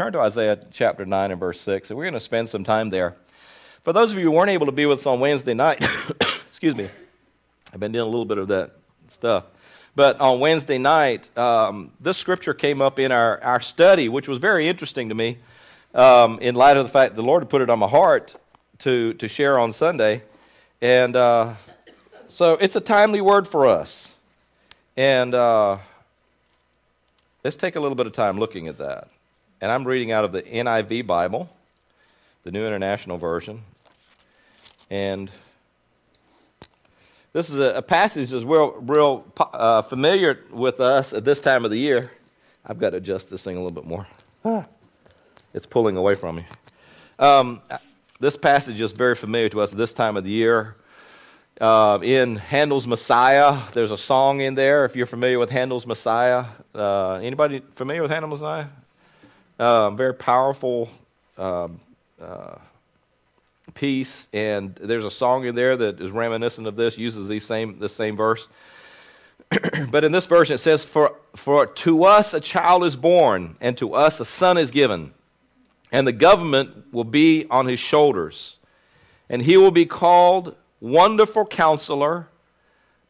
turn to Isaiah chapter 9 and verse 6, and we're going to spend some time there. For those of you who weren't able to be with us on Wednesday night, excuse me, I've been doing a little bit of that stuff. But on Wednesday night, this scripture came up in our study, which was very interesting to me in light of the fact the Lord had put it on my heart to share on Sunday. And so it's a timely word for us. And let's take a little bit of time looking at that. And I'm reading out of the NIV Bible, the New International Version. And this is a passage that's real familiar with us at this time of the year. I've got to adjust this thing a little bit more. It's pulling away from me. This passage is very familiar to us at this time of the year. In Handel's Messiah, there's a song in there, if you're familiar with Handel's Messiah. Anybody familiar with Handel's Messiah? Very powerful piece, and there's a song in there that is reminiscent of this, uses the same verse. But in this version it says, For to us a child is born, and to us a son is given, and the government will be on his shoulders, and he will be called Wonderful Counselor,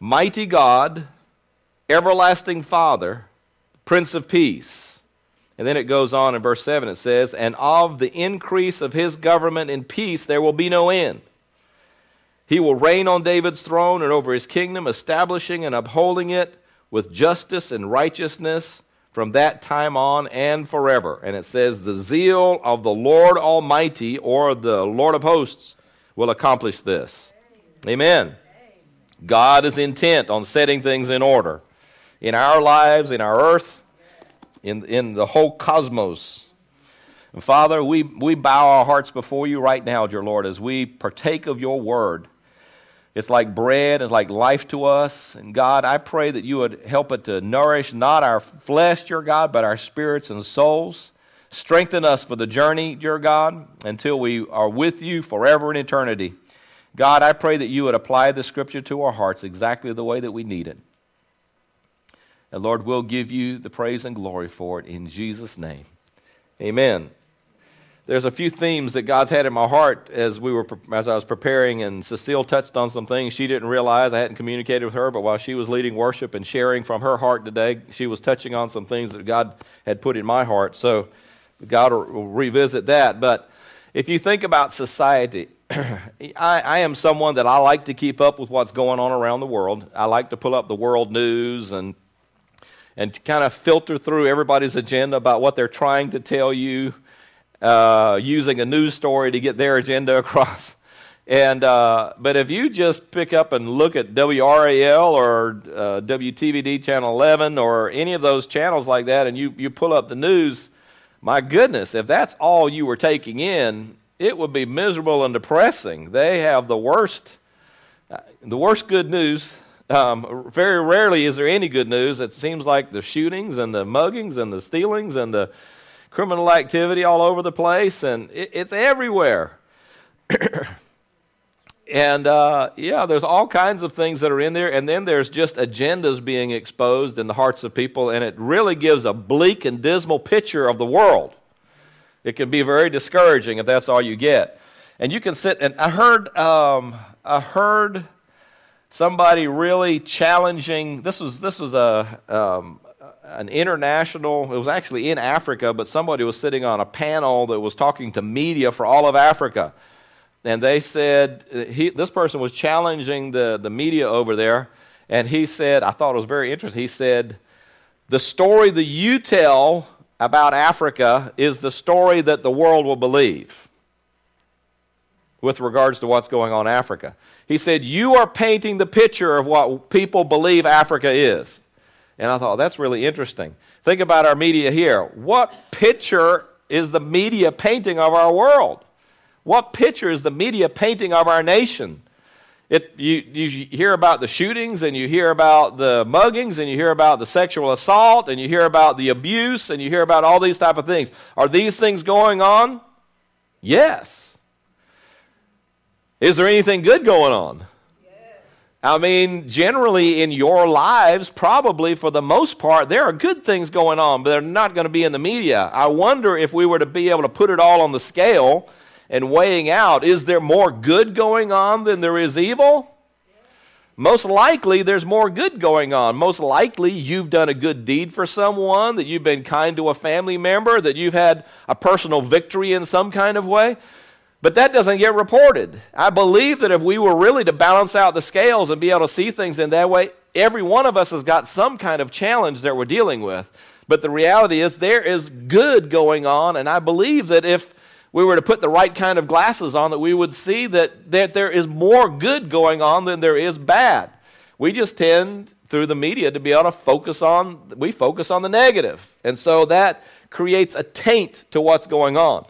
Mighty God, Everlasting Father, Prince of Peace. And then it goes on in verse 7, it says, And of the increase of his government and peace there will be no end. He will reign on David's throne and over his kingdom, establishing and upholding it with justice and righteousness from that time on and forever. And it says, The zeal of the Lord Almighty, or the Lord of hosts, will accomplish this. Amen. God is intent on setting things in order in our lives, in our earth, in the whole cosmos. And Father, we bow our hearts before you right now, dear Lord, as we partake of your word. It's like bread, it's like life to us. And God, I pray that you would help it to nourish not our flesh, dear God, but our spirits and souls. Strengthen us for the journey, dear God, until we are with you forever in eternity. God, I pray that you would apply the scripture to our hearts exactly the way that we need it. And Lord, we'll give you the praise and glory for it in Jesus' name. Amen. There's a few themes that God's had in my heart as I was preparing, and Cecile touched on some things she didn't realize. I hadn't communicated with her, but while she was leading worship and sharing from her heart today, she was touching on some things that God had put in my heart. So God will revisit that. But if you think about society, I am someone that I like to keep up with what's going on around the world. I like to pull up the world news and kind of filter through everybody's agenda about what they're trying to tell you, using a news story to get their agenda across. And but if you just pick up and look at WRAL or WTVD Channel 11 or any of those channels like that, and you pull up the news, my goodness, if that's all you were taking in, it would be miserable and depressing. They have the worst good news. Very rarely is there any good news. It seems like the shootings and the muggings and the stealings and the criminal activity all over the place, and it's everywhere. And, there's all kinds of things that are in there, and then there's just agendas being exposed in the hearts of people, and it really gives a bleak and dismal picture of the world. It can be very discouraging if that's all you get. And you can sit, and I heard somebody really challenging. This was an international. It was actually in Africa, but somebody was sitting on a panel that was talking to media for all of Africa, and they said this person was challenging the media over there, and he said, I thought it was very interesting. He said, "The story that you tell about Africa is the story that the world will believe." With regards to what's going on in Africa. He said, you are painting the picture of what people believe Africa is. And I thought, that's really interesting. Think about our media here. What picture is the media painting of our world? What picture is the media painting of our nation? You hear about the shootings, and you hear about the muggings, and you hear about the sexual assault, and you hear about the abuse, and you hear about all these type of things. Are these things going on? Yes. Is there anything good going on? Yes. I mean, generally in your lives, probably for the most part, there are good things going on, but they're not going to be in the media. I wonder if we were to be able to put it all on the scale and weighing out, is there more good going on than there is evil? Most likely there's more good going on. Most likely you've done a good deed for someone, that you've been kind to a family member, that you've had a personal victory in some kind of way. But that doesn't get reported. I believe that if we were really to balance out the scales and be able to see things in that way, every one of us has got some kind of challenge that we're dealing with. But the reality is there is good going on, and I believe that if we were to put the right kind of glasses on, that we would see that there is more good going on than there is bad. We just tend, through the media, to be able to focus on the negative. And so that creates a taint to what's going on.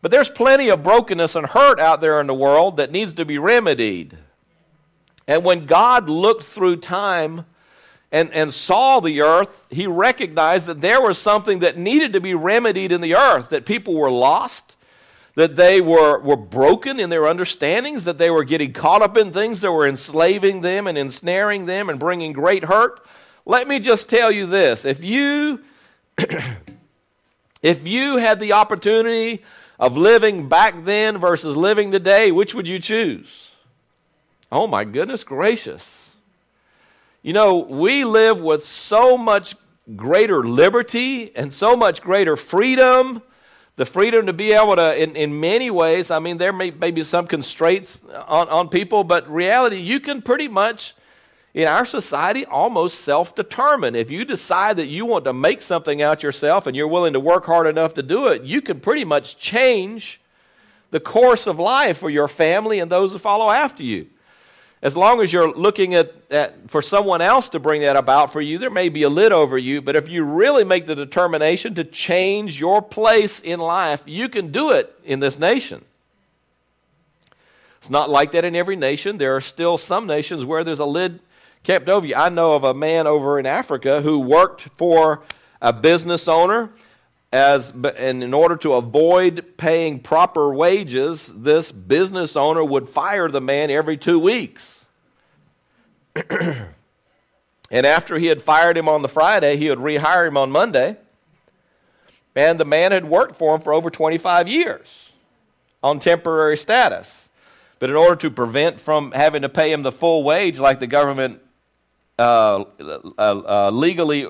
But there's plenty of brokenness and hurt out there in the world that needs to be remedied. And when God looked through time and saw the earth, he recognized that there was something that needed to be remedied in the earth, that people were lost, that they were broken in their understandings, that they were getting caught up in things that were enslaving them and ensnaring them and bringing great hurt. Let me just tell you this. If you had the opportunity of living back then versus living today, which would you choose? Oh, my goodness gracious. You know, we live with so much greater liberty and so much greater freedom. The freedom to be able to, in many ways, I mean, there may be some constraints on people, but reality, you can pretty much, in our society, almost self-determine. If you decide that you want to make something out yourself and you're willing to work hard enough to do it, you can pretty much change the course of life for your family and those that follow after you. As long as you're looking at for someone else to bring that about for you, there may be a lid over you, but if you really make the determination to change your place in life, you can do it in this nation. It's not like that in every nation. There are still some nations where there's a lid kept over you. I know of a man over in Africa who worked for a business owner, and in order to avoid paying proper wages, this business owner would fire the man every 2 weeks. And after he had fired him on the Friday, he would rehire him on Monday. And the man had worked for him for over 25 years on temporary status. But in order to prevent from having to pay him the full wage like the government legally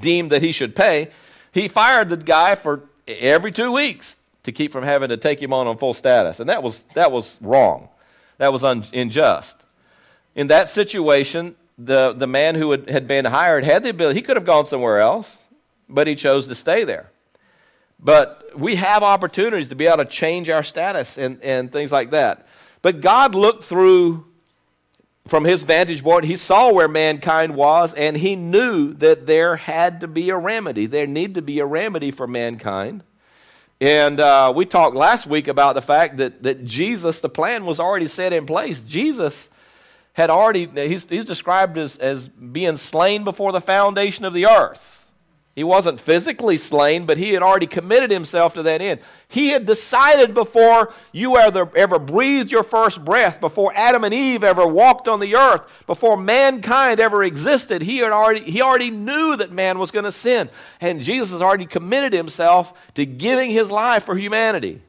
deemed that he should pay, he fired the guy for every 2 weeks to keep from having to take him on full status. And that was wrong. That was unjust. In that situation, the man who had been hired had the ability. He could have gone somewhere else, but he chose to stay there. But we have opportunities to be able to change our status and things like that. But God looked through from his vantage point, he saw where mankind was, and he knew that there had to be a remedy. There needed to be a remedy for mankind. And we talked last week about the fact that Jesus, the plan was already set in place. Jesus had already, he's described as being slain before the foundation of the earth. He wasn't physically slain, but he had already committed himself to that end. He had decided before you ever breathed your first breath, before Adam and Eve ever walked on the earth, before mankind ever existed, he already knew that man was going to sin. And Jesus has already committed himself to giving his life for humanity.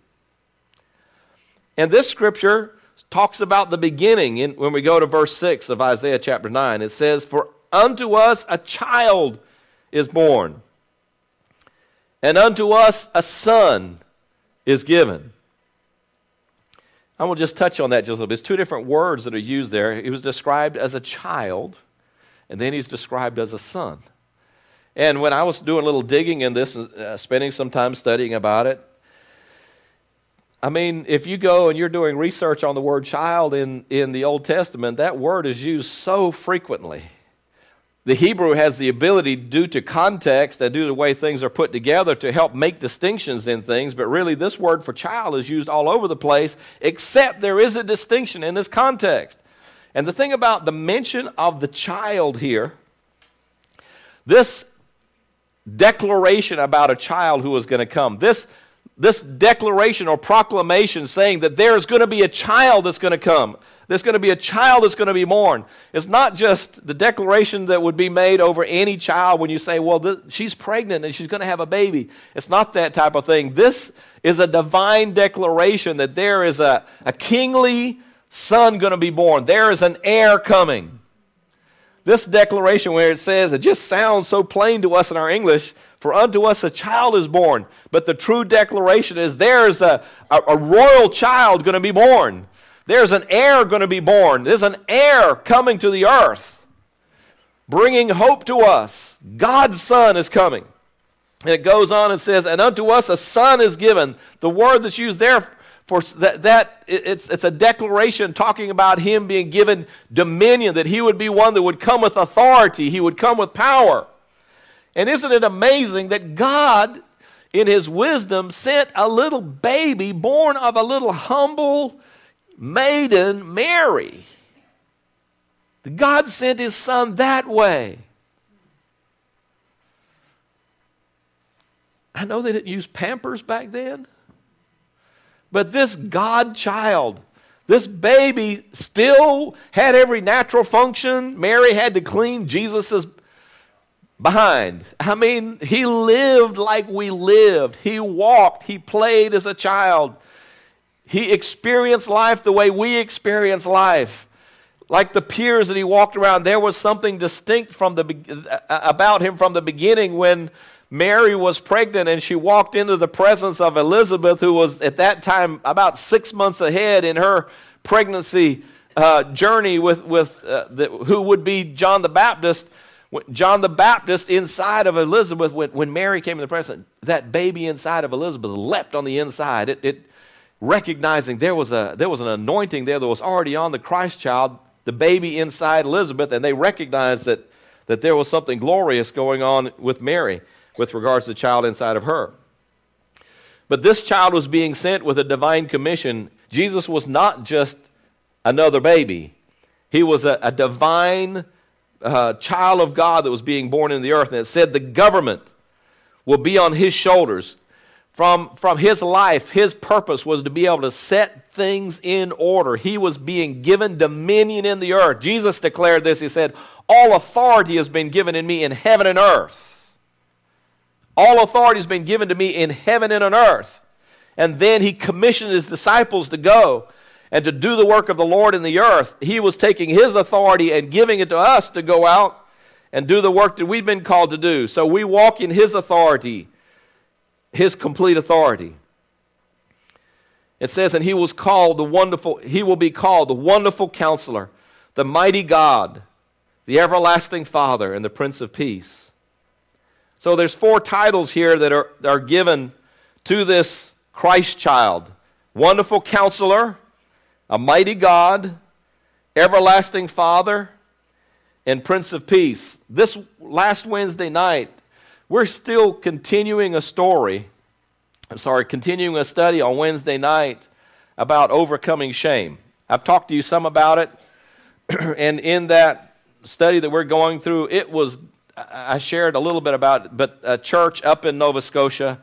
And this scripture talks about the beginning when we go to verse 6 of Isaiah chapter 9. It says, "For unto us a child is born, and unto us a son is given." I will just touch on that just a little bit. There's two different words that are used there. He was described as a child, and then he's described as a son. And when I was doing a little digging in this, spending some time studying about it, I mean, if you go and you're doing research on the word child in the Old Testament, that word is used so frequently. The Hebrew has the ability, due to context and due to the way things are put together, to help make distinctions in things, but really this word for child is used all over the place, except there is a distinction in this context. And the thing about the mention of the child here, this declaration about a child who is going to come, this this declaration or proclamation saying that there's going to be a child that's going to come. There's going to be a child that's going to be born. It's not just the declaration that would be made over any child when you say, well, she's pregnant and she's going to have a baby. It's not that type of thing. This is a divine declaration that there is a kingly son going to be born. There is an heir coming. This declaration where it says, it just sounds so plain to us in our English, for unto us a child is born. But the true declaration is there is a royal child going to be born. There's an heir going to be born. There's an heir coming to the earth, bringing hope to us. God's Son is coming. And it goes on and says, and unto us a son is given. The word that's used there, for it's a declaration talking about him being given dominion, that he would be one that would come with authority, he would come with power. And isn't it amazing that God, in his wisdom, sent a little baby born of a little humble maiden, Mary. God sent his son that way. I know they didn't use Pampers back then, but this God child, this baby still had every natural function. Mary had to clean Jesus's behind. I mean, he lived like we lived. He walked. He played as a child. He experienced life the way we experience life. Like the peers that he walked around, there was something distinct about him from the beginning when Mary was pregnant and she walked into the presence of Elizabeth, who was at that time about 6 months ahead in her pregnancy journey with who would be John the Baptist. John the Baptist inside of Elizabeth, when Mary came in the presence, that baby inside of Elizabeth leapt on the inside. It recognizing there was an anointing there that was already on the Christ child, the baby inside Elizabeth, and they recognized that there was something glorious going on with Mary with regards to the child inside of her. But this child was being sent with a divine commission. Jesus was not just another baby. He was a divine child of God that was being born in the earth. And it said the government will be on his shoulders. From his life, his purpose was to be able to set things in order. He was being given dominion in the earth. Jesus declared this. He said, all authority has been given in me in heaven and earth. All authority has been given to me in heaven and on earth. And then he commissioned his disciples to go and to do the work of the Lord in the earth. He was taking his authority and giving it to us to go out and do the work that we've been called to do. So we walk in his authority, his complete authority. It says, and he will be called the Wonderful Counselor, the Mighty God, the Everlasting Father, and the Prince of Peace. So there's four titles here that are given to this Christ child. Wonderful Counselor, a Mighty God, Everlasting Father, and Prince of Peace. This last Wednesday night, we're still continuing a study on Wednesday night about overcoming shame. I've talked to you some about it, and in that study that we're going through, I shared a little bit about it, but a church up in Nova Scotia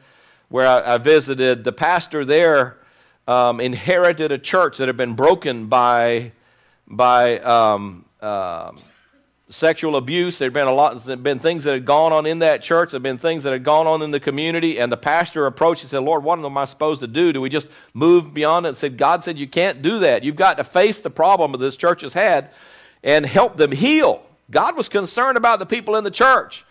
where I visited, the pastor there inherited a church that had been broken by sexual abuse. There'd been things that had gone on in that church. There'd been things that had gone on in the community. And the pastor approached and said, Lord, what am I supposed to do? Do we just move beyond it? And said, God said, you can't do that. You've got to face the problem that this church has had and help them heal. God was concerned about the people in the church.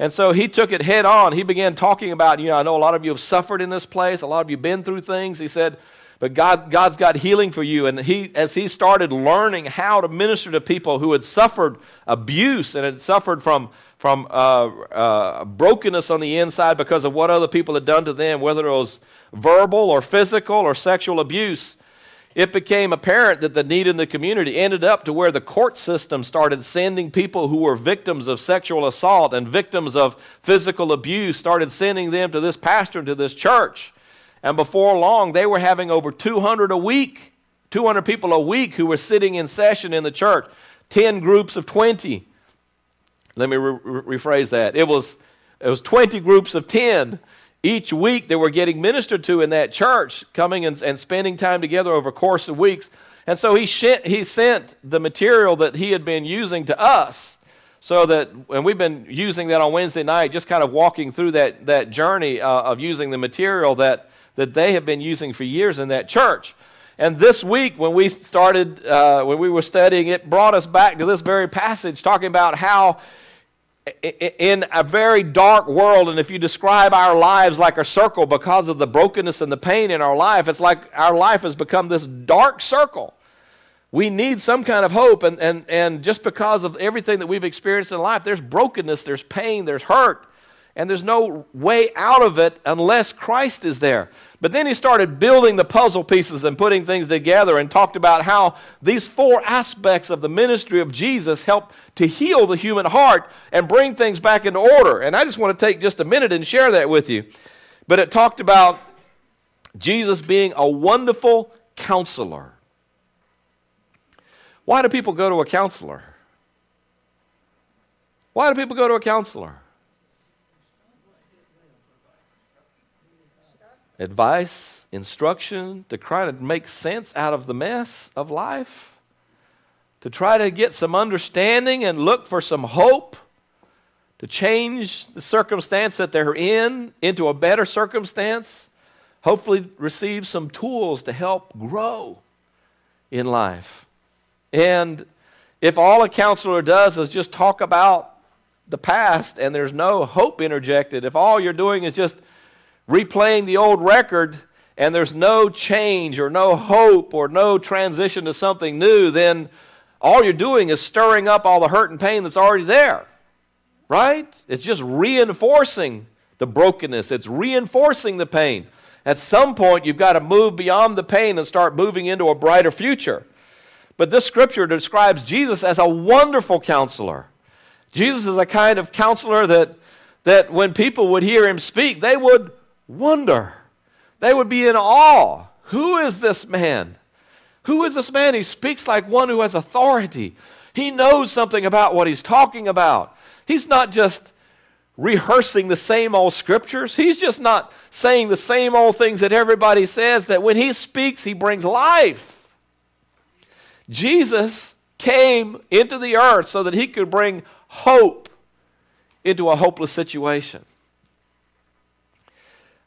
And so he took it head on. He began talking about, I know a lot of you have suffered in this place. A lot of you have been through things. He said, but God's got healing for you. And as he started learning how to minister to people who had suffered abuse and had suffered from brokenness on the inside because of what other people had done to them, whether it was verbal or physical or sexual abuse, it became apparent that the need in the community ended up to where the court system started sending people who were victims of sexual assault and victims of physical abuse, started sending them to this pastor and to this church. And before long, they were having over 200 people a week who were sitting in session in the church, 10 groups of 20. Let me rephrase that. It was 20 groups of 10 Each week they were getting ministered to in that church, coming and spending time together over a course of weeks. And so he sent the material that he had been using to us, so that, and we've been using that on Wednesday night, just kind of walking through that journey of using the material that they have been using for years in that church. And this week, when we started, when we were studying, it brought us back to this very passage, talking about how in a very dark world, and if you describe our lives like a circle because of the brokenness and the pain in our life, it's like our life has become this dark circle. We need some kind of hope, and just because of everything that we've experienced in life, there's brokenness, there's pain, there's hurt, and there's no way out of it unless Christ is there. But then he started building the puzzle pieces and putting things together, and talked about how these four aspects of the ministry of Jesus help to heal the human heart and bring things back into order. And I just want to take just a minute and share that with you. But it talked about Jesus being a wonderful counselor. Why do people go to a counselor? Why do people go to a counselor? Advice, instruction, to try to make sense out of the mess of life, to try to get some understanding and look for some hope, to change the circumstance that they're in into a better circumstance, hopefully receive some tools to help grow in life. And if all a counselor does is just talk about the past and there's no hope interjected, if all you're doing is just replaying the old record and there's no change or no hope or no transition to something new, then all you're doing is stirring up all the hurt and pain that's already there, right? It's just reinforcing the brokenness. It's reinforcing the pain. At some point, you've got to move beyond the pain and start moving into a brighter future. But this scripture describes Jesus as a wonderful counselor. Jesus is a kind of counselor that when people would hear him speak, they would wonder. They would be in awe. Who is this man? Who is this man? He speaks like one who has authority. He knows something about what he's talking about. He's not just rehearsing the same old scriptures. He's just not saying the same old things that everybody says, that when he speaks, he brings life. Jesus came into the earth so that he could bring hope into a hopeless situation.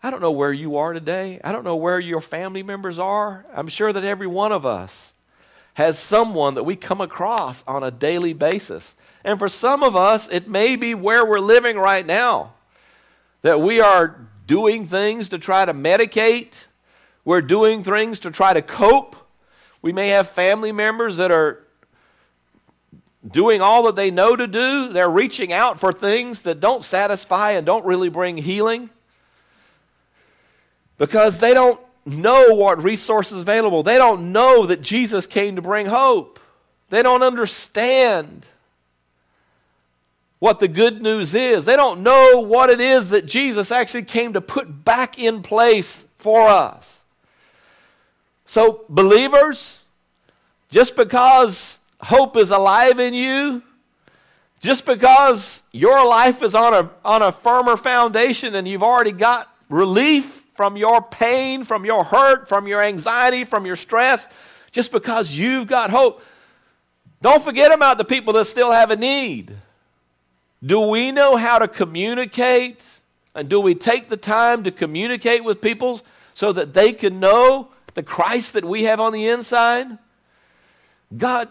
I don't know where you are today. I don't know where your family members are. I'm sure that every one of us has someone that we come across on a daily basis. And for some of us, it may be where we're living right now, that we are doing things to try to medicate. We're doing things to try to cope. We may have family members that are doing all that they know to do. They're reaching out for things that don't satisfy and don't really bring healing because they don't know what resources are available. They don't know that Jesus came to bring hope. They don't understand what the good news is. They don't know what it is that Jesus actually came to put back in place for us. So believers, just because hope is alive in you, just because your life is on a firmer foundation and you've already got relief from your pain, from your hurt, from your anxiety, from your stress, just because you've got hope, don't forget about the people that still have a need. Do we know how to communicate? And do we take the time to communicate with people so that they can know the Christ that we have on the inside?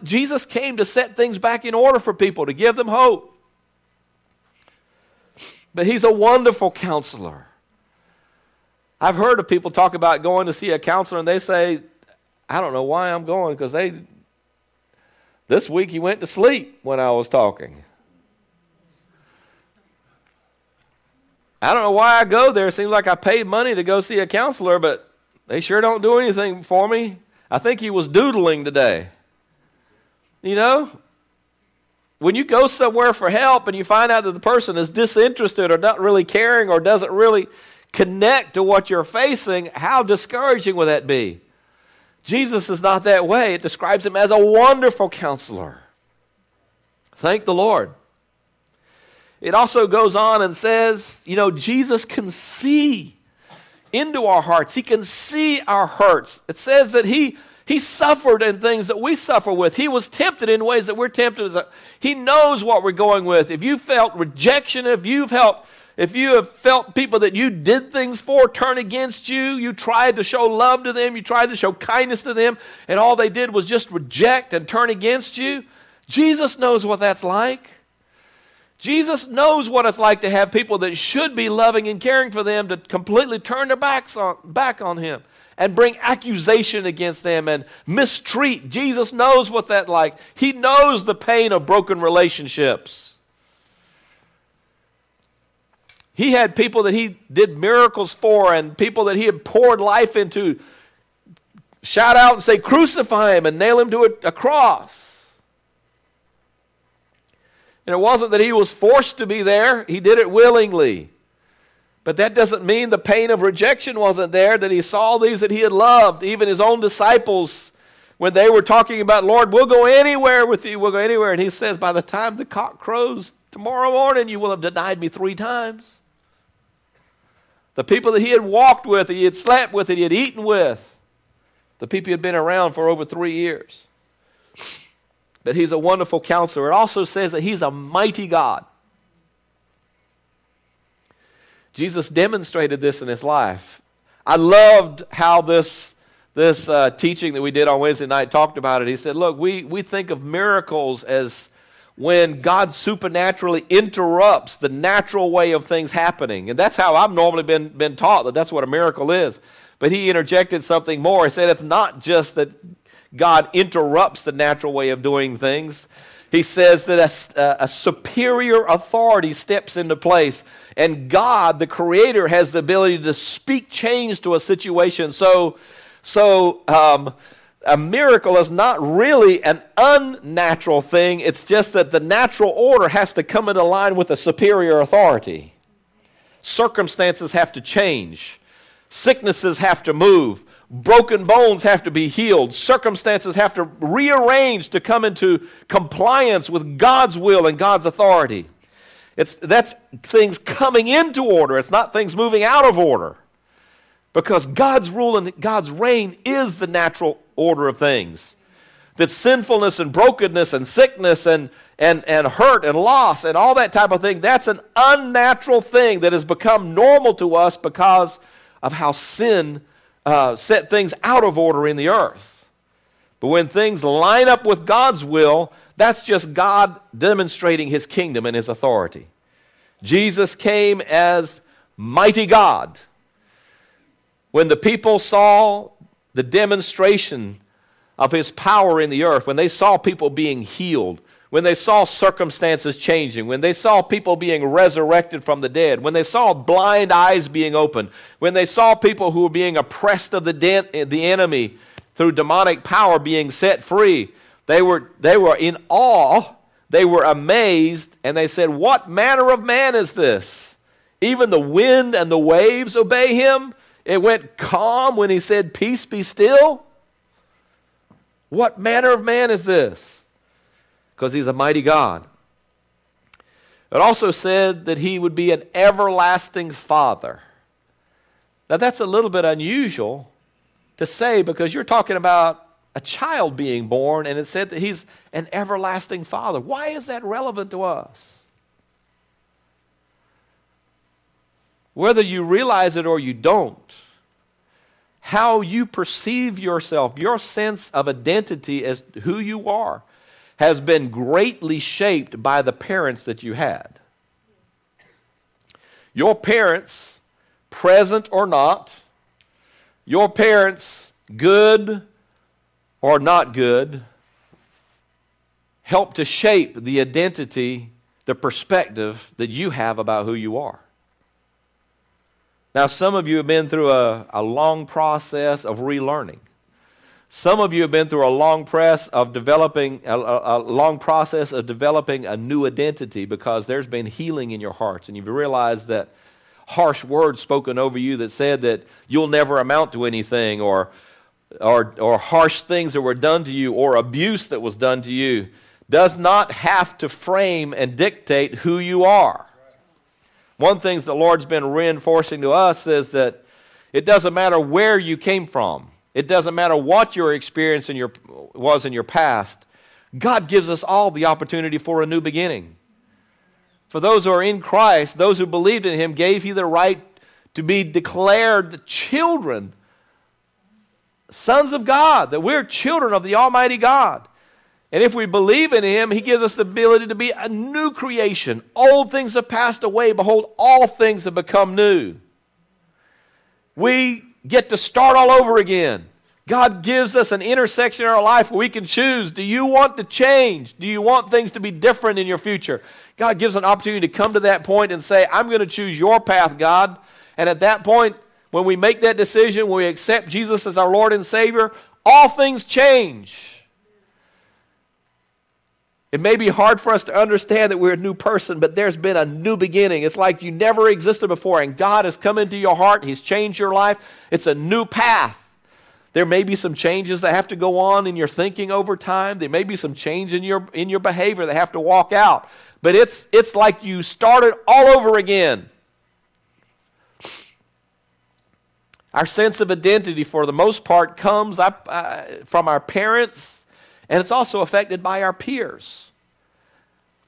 Jesus came to set things back in order for people, to give them hope. But he's a wonderful counselor. I've heard of people talk about going to see a counselor and they say, I don't know why I'm going, because this week he went to sleep when I was talking. I don't know why I go there. It seems like I paid money to go see a counselor, but they sure don't do anything for me. I think he was doodling today. You know, when you go somewhere for help and you find out that the person is disinterested or not really caring or doesn't really connect to what you're facing, how discouraging would that be? Jesus is not that way. It describes him as a wonderful counselor. Thank the Lord. It also goes on and says, you know, Jesus can see into our hearts. He can see our hurts. It says that he suffered in things that we suffer with. He was tempted in ways that we're tempted. He knows what we're going with. If you felt rejection, if you have felt people that you did things for turn against you, you tried to show love to them, you tried to show kindness to them, and all they did was just reject and turn against you, Jesus knows what that's like. Jesus knows what it's like to have people that should be loving and caring for them to completely turn their back on him and bring accusation against them and mistreat. Jesus knows what that's like. He knows the pain of broken relationships. He had people that he did miracles for and people that he had poured life into shout out and say, crucify him and nail him to a cross. And it wasn't that he was forced to be there. He did it willingly. But that doesn't mean the pain of rejection wasn't there, that he saw these that he had loved, even his own disciples, when they were talking about, Lord, we'll go anywhere with you, we'll go anywhere. And he says, by the time the cock crows tomorrow morning, you will have denied me 3 times. The people that he had walked with, he had slept with, he had eaten with, the people he had been around for over 3 years. That he's a wonderful counselor. It also says that he's a mighty God. Jesus demonstrated this in his life. I loved how this teaching that we did on Wednesday night talked about it. He said, look, we think of miracles as when God supernaturally interrupts the natural way of things happening. And that's how I've normally been taught, that that's what a miracle is. But he interjected something more. He said it's not just that God interrupts the natural way of doing things. He says that a superior authority steps into place, and God, the Creator, has the ability to speak change to a situation. So a miracle is not really an unnatural thing. It's just that the natural order has to come into line with a superior authority. Circumstances have to change. Sicknesses have to move. Broken bones have to be healed. Circumstances have to rearrange to come into compliance with God's will and God's authority. That's things coming into order. It's not things moving out of order. Because God's rule and God's reign is the natural order of things. That sinfulness and brokenness and sickness and hurt and loss and all that type of thing, that's an unnatural thing that has become normal to us because of how sin set things out of order in the earth. But when things line up with God's will, that's just God demonstrating his kingdom and his authority. Jesus came as mighty God. When the people saw the demonstration of his power in the earth, when they saw people being healed, when they saw circumstances changing, when they saw people being resurrected from the dead, when they saw blind eyes being opened, when they saw people who were being oppressed of the enemy through demonic power being set free, they were in awe, they were amazed, and they said, what manner of man is this? Even the wind and the waves obey him. It went calm when he said, peace be still. What manner of man is this? Because he's a mighty God. It also said that he would be an everlasting father. Now that's a little bit unusual to say because you're talking about a child being born and it said that he's an everlasting father. Why is that relevant to us? Whether you realize it or you don't, how you perceive yourself, your sense of identity as who you are, has been greatly shaped by the parents that you had. Your parents, present or not, your parents, good or not good, help to shape the identity, the perspective that you have about who you are. Now, some of you have been through a long process of relearning. Some of you have been through a long process of developing a new identity because there's been healing in your hearts, and you've realized that harsh words spoken over you that said that you'll never amount to anything, or harsh things that were done to you, or abuse that was done to you, does not have to frame and dictate who you are. One thing the Lord's been reinforcing to us is that it doesn't matter where you came from. It doesn't matter what your experience was in your past. God gives us all the opportunity for a new beginning. For those who are in Christ, those who believed in Him, gave He the right to be declared the children, sons of God, that we're children of the Almighty God. And if we believe in Him, He gives us the ability to be a new creation. Old things have passed away. Behold, all things have become new. We get to start all over again. God gives us an intersection in our life where we can choose. Do you want to change? Do you want things to be different in your future? God gives an opportunity to come to that point and say, I'm going to choose your path, God. And at that point, when we make that decision, when we accept Jesus as our Lord and Savior, all things change. It may be hard for us to understand that we're a new person, but there's been a new beginning. It's like you never existed before, and God has come into your heart. He's changed your life. It's a new path. There may be some changes that have to go on in your thinking over time. There may be some change in your behavior that have to walk out. But it's like you started all over again. Our sense of identity, for the most part, comes from our parents, and it's also affected by our peers.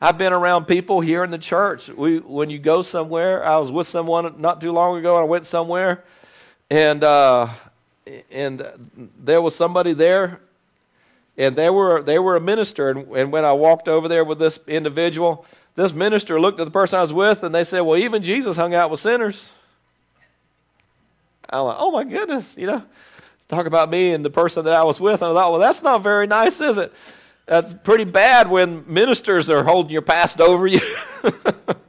I've been around people here in the church. When you go somewhere, I was with someone not too long ago, and I went somewhere, and there was somebody there, and they were a minister. And when I walked over there with this individual, this minister looked at the person I was with, and they said, "Well, even Jesus hung out with sinners." I'm like, oh my goodness, talk about me and the person that I was with. And I thought, well, that's not very nice, is it? That's pretty bad when ministers are holding your past over you. But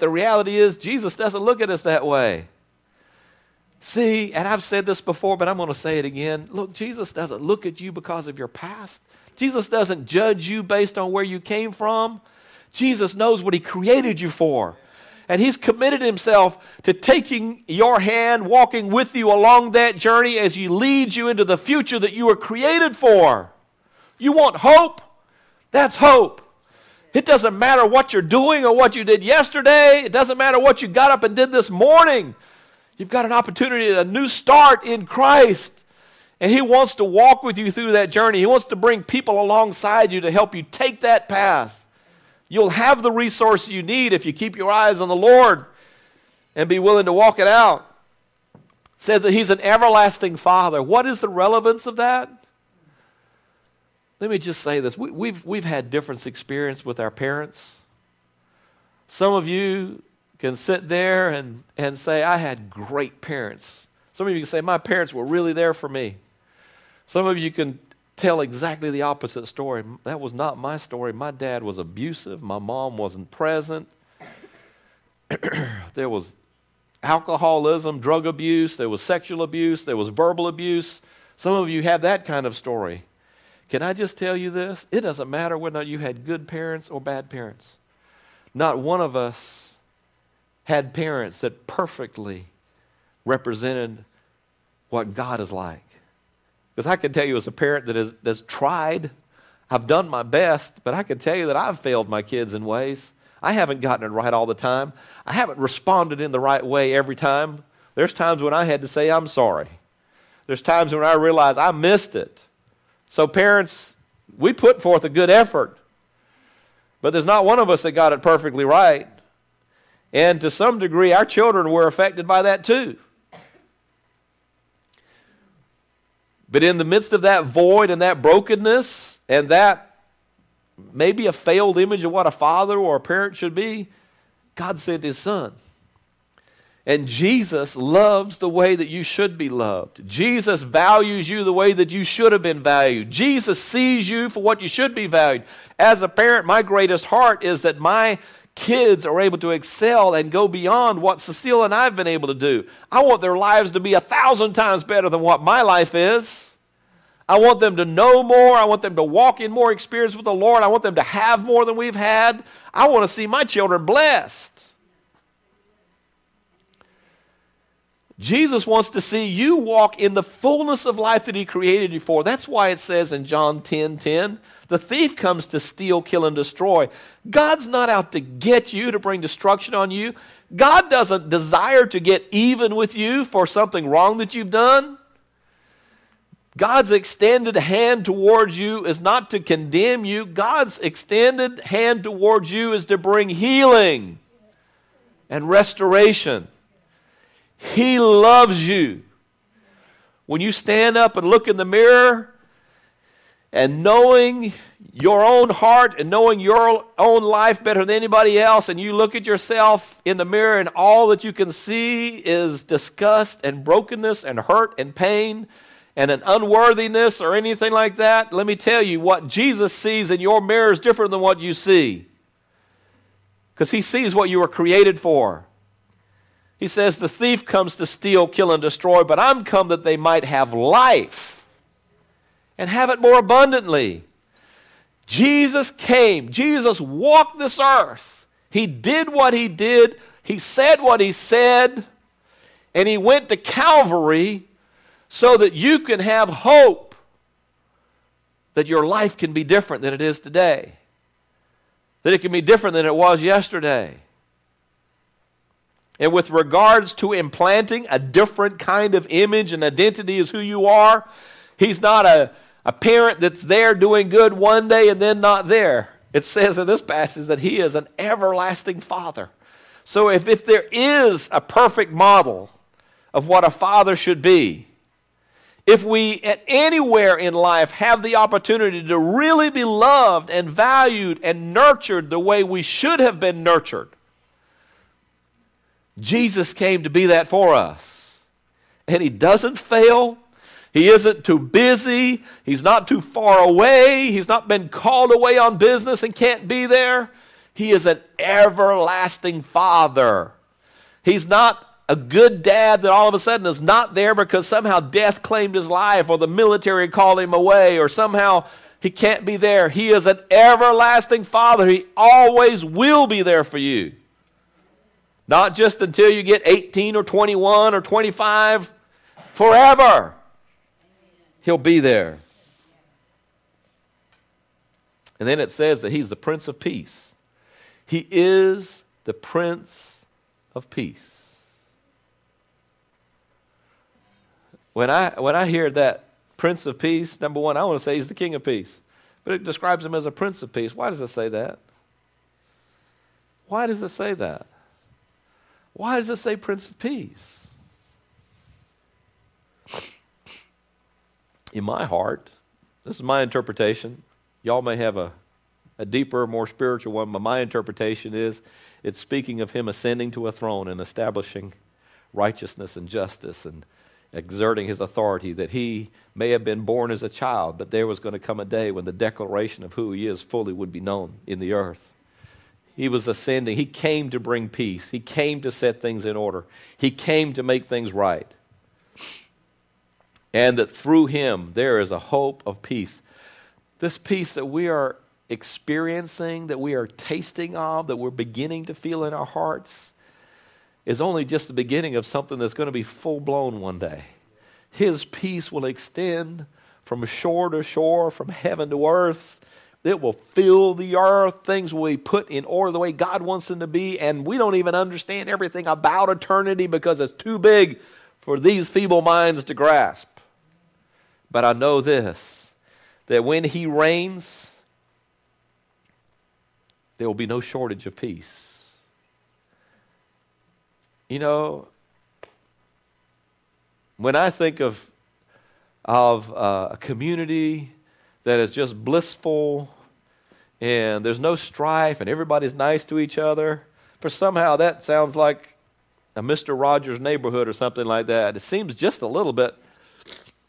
the reality is, Jesus doesn't look at us that way. See, and I've said this before, but I'm going to say it again. Look, Jesus doesn't look at you because of your past. Jesus doesn't judge you based on where you came from. Jesus knows what He created you for. And He's committed Himself to taking your hand, walking with you along that journey as He leads you into the future that you were created for. You want hope? That's hope. It doesn't matter what you're doing or what you did yesterday. It doesn't matter what you got up and did this morning. You've got an opportunity at a new start in Christ. And He wants to walk with you through that journey. He wants to bring people alongside you to help you take that path. You'll have the resources you need if you keep your eyes on the Lord and be willing to walk it out. It says that He's an everlasting Father. What is the relevance of that? Let me just say this. We've had different experience with our parents. Some of you can sit there and say, I had great parents. Some of you can say, my parents were really there for me. Some of you can tell exactly the opposite story. That was not my story. My dad was abusive. My mom wasn't present. There was alcoholism, drug abuse. There was sexual abuse. There was verbal abuse. Some of you have that kind of story. Can I just tell you this? It doesn't matter whether you had good parents or bad parents. Not one of us had parents that perfectly represented what God is like. Because I can tell you as a parent that's tried, I've done my best, but I can tell you that I've failed my kids in ways. I haven't gotten it right all the time. I haven't responded in the right way every time. There's times when I had to say, I'm sorry. There's times when I realized I missed it. So parents, we put forth a good effort, but there's not one of us that got it perfectly right. And to some degree, our children were affected by that too. But in the midst of that void and that brokenness and that maybe a failed image of what a father or a parent should be, God sent His Son. And Jesus loves the way that you should be loved. Jesus values you the way that you should have been valued. Jesus sees you for what you should be valued. As a parent, my greatest heart is that my kids are able to excel and go beyond what Cecile and I have been able to do. I want their lives to be 1,000 times better than what my life is. I want them to know more. I want them to walk in more experience with the Lord. I want them to have more than we've had. I want to see my children blessed. Jesus wants to see you walk in the fullness of life that He created you for. That's why it says in John 10:10, The thief comes to steal, kill, and destroy. God's not out to get you, to bring destruction on you. God doesn't desire to get even with you for something wrong that you've done. God's extended hand towards you is not to condemn you. God's extended hand towards you is to bring healing and restoration. He loves you. When you stand up and look in the mirror, and knowing your own heart and knowing your own life better than anybody else, and you look at yourself in the mirror and all that you can see is disgust and brokenness and hurt and pain and an unworthiness or anything like that, let me tell you, what Jesus sees in your mirror is different than what you see, because he sees what you were created for. He says, the thief comes to steal, kill, and destroy, but I'm come that they might have life and have it more abundantly. Jesus came. Jesus walked this earth. He did what he did. He said what he said. And he went to Calvary so that you can have hope that your life can be different than it is today, that it can be different than it was yesterday. And with regards to implanting a different kind of image and identity as who you are, he's not a parent that's there doing good one day and then not there. It says in this passage that he is an everlasting father. So if there is a perfect model of what a father should be, if we at anywhere in life have the opportunity to really be loved and valued and nurtured the way we should have been nurtured, Jesus came to be that for us. And he doesn't fail. He isn't too busy. He's not too far away. He's not been called away on business and can't be there. He is an everlasting father. He's not a good dad that all of a sudden is not there because somehow death claimed his life or the military called him away or somehow he can't be there. He is an everlasting father. He always will be there for you. Not just until you get 18 or 21 or 25, forever. He'll be there. And then it says that he's the Prince of Peace. He is the Prince of Peace. When I hear that Prince of Peace, number one, I want to say he's the King of Peace. But it describes him as a Prince of Peace. Why does it say that? Why does it say that? Why does it say Prince of Peace? In my heart, this is my interpretation. Y'all may have a deeper, more spiritual one, but my interpretation is it's speaking of him ascending to a throne and establishing righteousness and justice and exerting his authority, that he may have been born as a child, but there was going to come a day when the declaration of who he is fully would be known in the earth. He was ascending. He came to bring peace. He came to set things in order. He came to make things right. And that through him, there is a hope of peace. This peace that we are experiencing, that we are tasting of, that we're beginning to feel in our hearts, is only just the beginning of something that's going to be full-blown one day. His peace will extend from shore to shore, from heaven to earth. It will fill the earth. Things will be put in order the way God wants them to be, and we don't even understand everything about eternity because it's too big for these feeble minds to grasp. But I know this, that when he reigns, there will be no shortage of peace. You know, when I think of a community that is just blissful and there's no strife and everybody's nice to each other, for somehow that sounds like a Mr. Rogers neighborhood or something like that. It seems just a little bit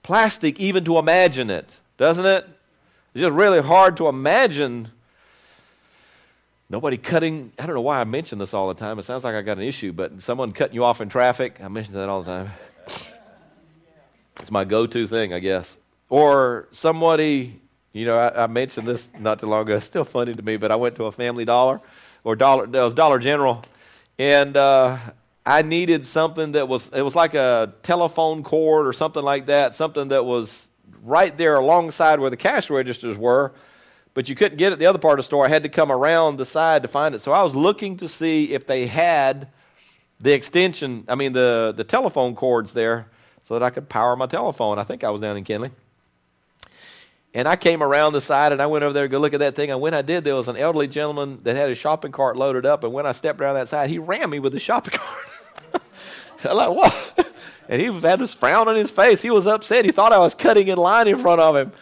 plastic even to imagine it, doesn't it? It's just really hard to imagine nobody cutting. I don't know why I mention this all the time. It sounds like I got an issue, but someone cutting you off in traffic, I mention that all the time. It's my go-to thing, I guess. Or somebody, you know, I mentioned this not too long ago. It's still funny to me, but I went to a Family Dollar, it was Dollar General, and I needed something that it was like a telephone cord or something like that, something that was right there alongside where the cash registers were, but you couldn't get it the other part of the store. I had to come around the side to find it. So I was looking to see if they had the extension, the telephone cords there so that I could power my telephone. I think I was down in Kenley. And I came around the side, and I went over there to go look at that thing. And when I did, there was an elderly gentleman that had his shopping cart loaded up. And when I stepped around that side, he ran me with the shopping cart. I'm like, what? And he had this frown on his face. He was upset. He thought I was cutting in line in front of him.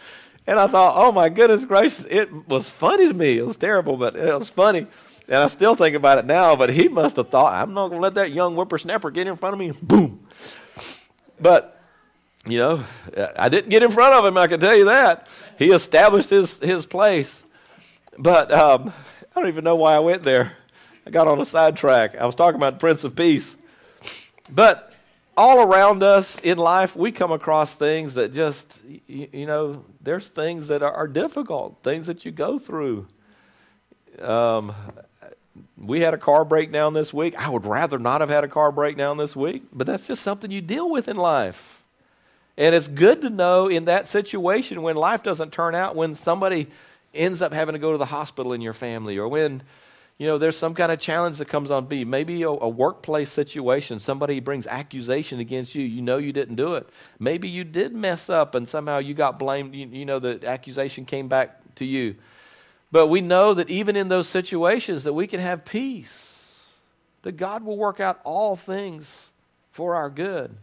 And I thought, oh, my goodness gracious. It was funny to me. It was terrible, but it was funny. And I still think about it now. But he must have thought, I'm not going to let that young whippersnapper get in front of me. Boom. But you know, I didn't get in front of him, I can tell you that. He established his place. But I don't even know why I went there. I got on a sidetrack. I was talking about the Prince of Peace. But all around us in life, we come across things that just, there's things that are difficult, things that you go through. We had a car breakdown this week. I would rather not have had a car breakdown this week, but that's just something you deal with in life. And it's good to know in that situation when life doesn't turn out, when somebody ends up having to go to the hospital in your family, or when, there's some kind of challenge that comes on, maybe a workplace situation, somebody brings accusation against you, you didn't do it. Maybe you did mess up and somehow you got blamed, the accusation came back to you. But we know that even in those situations that we can have peace, that God will work out all things for our good.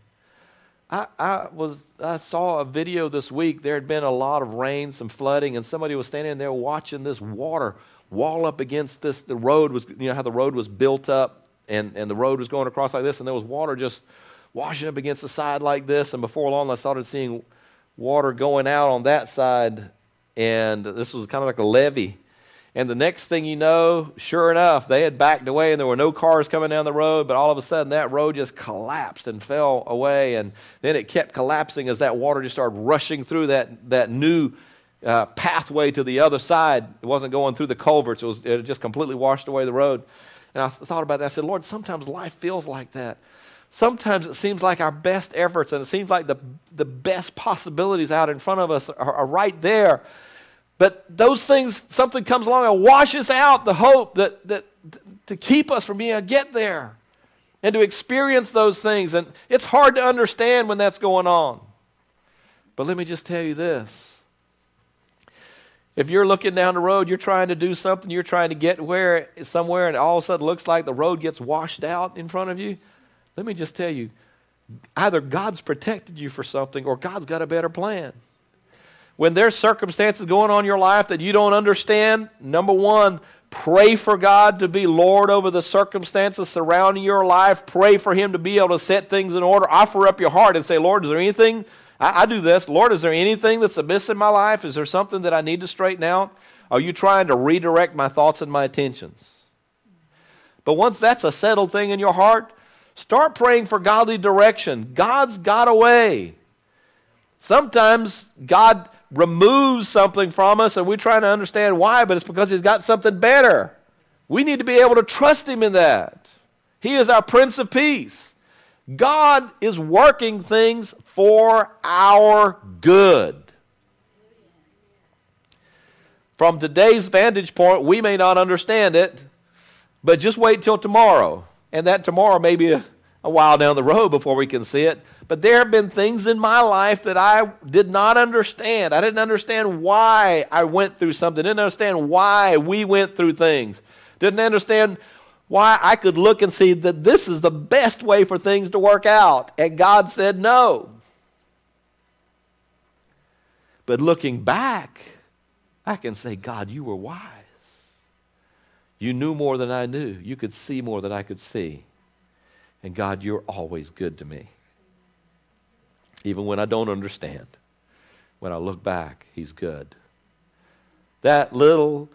I saw a video this week. There had been a lot of rain, some flooding, and somebody was standing there watching this water wall up against this. The road was, how the road was built up, and the road was going across like this, and there was water just washing up against the side like this. And before long, I started seeing water going out on that side, and this was kind of like a levee. And the next thing you know, sure enough, they had backed away and there were no cars coming down the road. But all of a sudden, that road just collapsed and fell away. And then it kept collapsing as that water just started rushing through that new pathway to the other side. It wasn't going through the culverts. It just completely washed away the road. And I thought about that. I said, Lord, sometimes life feels like that. Sometimes it seems like our best efforts and it seems like the best possibilities out in front of us are right there. But those things, something comes along and washes out the hope that to keep us from being able to get there and to experience those things. And it's hard to understand when that's going on. But let me just tell you this. If you're looking down the road, you're trying to do something, you're trying to get somewhere, and all of a sudden it looks like the road gets washed out in front of you, let me just tell you, either God's protected you for something or God's got a better plan. When there's circumstances going on in your life that you don't understand, number one, pray for God to be Lord over the circumstances surrounding your life. Pray for Him to be able to set things in order. Offer up your heart and say, Lord, is there anything? I do this. Lord, is there anything that's amiss in my life? Is there something that I need to straighten out? Are you trying to redirect my thoughts and my attentions? But once that's a settled thing in your heart, start praying for godly direction. God's got a way. Sometimes God removes something from us and we're trying to understand why, but it's because He's got something better. We need to be able to trust Him in that. He is our Prince of Peace. God is working things for our good. From today's vantage point, we may not understand it, but just wait till tomorrow. And that tomorrow may be a while down the road before we can see it. But there have been things in my life that I did not understand. I didn't understand why I went through something. Didn't understand why we went through things. Didn't understand why I could look and see that this is the best way for things to work out. And God said no. But looking back, I can say, God, you were wise. You knew more than I knew. You could see more than I could see. And God, you're always good to me. Even when I don't understand, when I look back, He's good. That little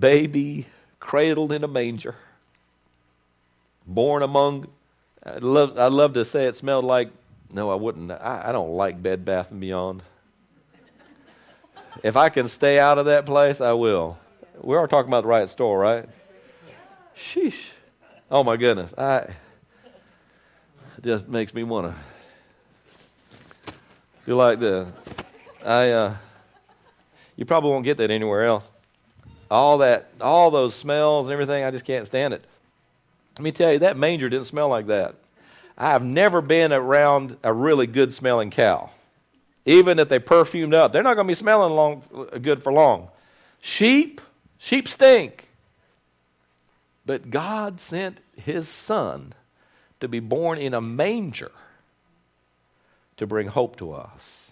baby cradled in a manger, born among, I love to say it smelled like, no, I wouldn't. I don't like Bed Bath & Beyond. If I can stay out of that place, I will. We are talking about the right store, right? Sheesh. Oh, my goodness. It just makes me want to. You like this. You probably won't get that anywhere else. all that, all those smells and everything, I just can't stand it. Let me tell you, that manger didn't smell like that. I have never been around a really good-smelling cow. Even if they perfumed up, they're not going to be smelling good for long. Sheep stink. But God sent his son to be born in a manger to bring hope to us.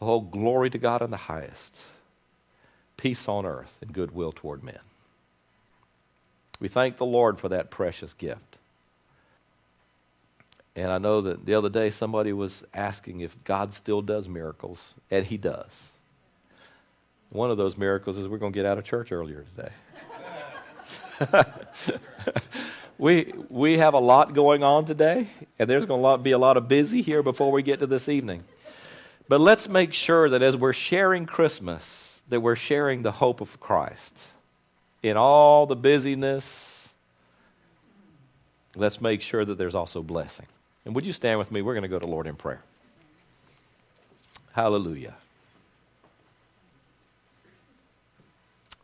Oh, glory to God in the highest. Peace on earth and goodwill toward men. We thank the Lord for that precious gift. And I know that the other day somebody was asking if God still does miracles, and he does. One of those miracles is we're going to get out of church earlier today. We have a lot going on today, and there's going to be a lot of busy here before we get to this evening. But let's make sure that as we're sharing Christmas, that we're sharing the hope of Christ. In all the busyness, let's make sure that there's also blessing. And would you stand with me? We're going to go to the Lord in prayer. Hallelujah.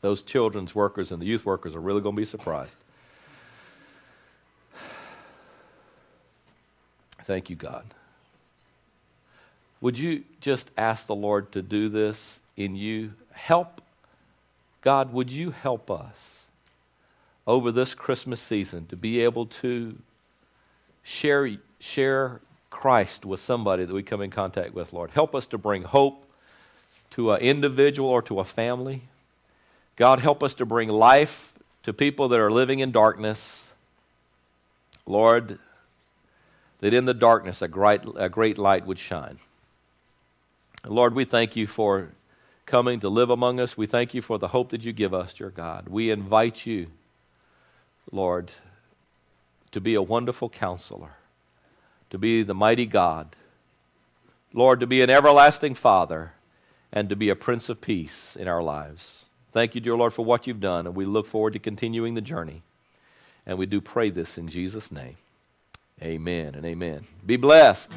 Those children's workers and the youth workers are really going to be surprised. Thank you, God. Would you just ask the Lord to do this in you? Help God, would you help us over this Christmas season to be able to share Christ with somebody that we come in contact with, Lord? Help us to bring hope to an individual or to a family. God, help us to bring life to people that are living in darkness. Lord, that in the darkness a great light would shine. Lord, we thank you for coming to live among us. We thank you for the hope that you give us, dear God. We invite you, Lord, to be a wonderful counselor, to be the mighty God, Lord, to be an everlasting Father, and to be a Prince of Peace in our lives. Thank you, dear Lord, for what you've done, and we look forward to continuing the journey. And we do pray this in Jesus' name. Amen and amen. Be blessed.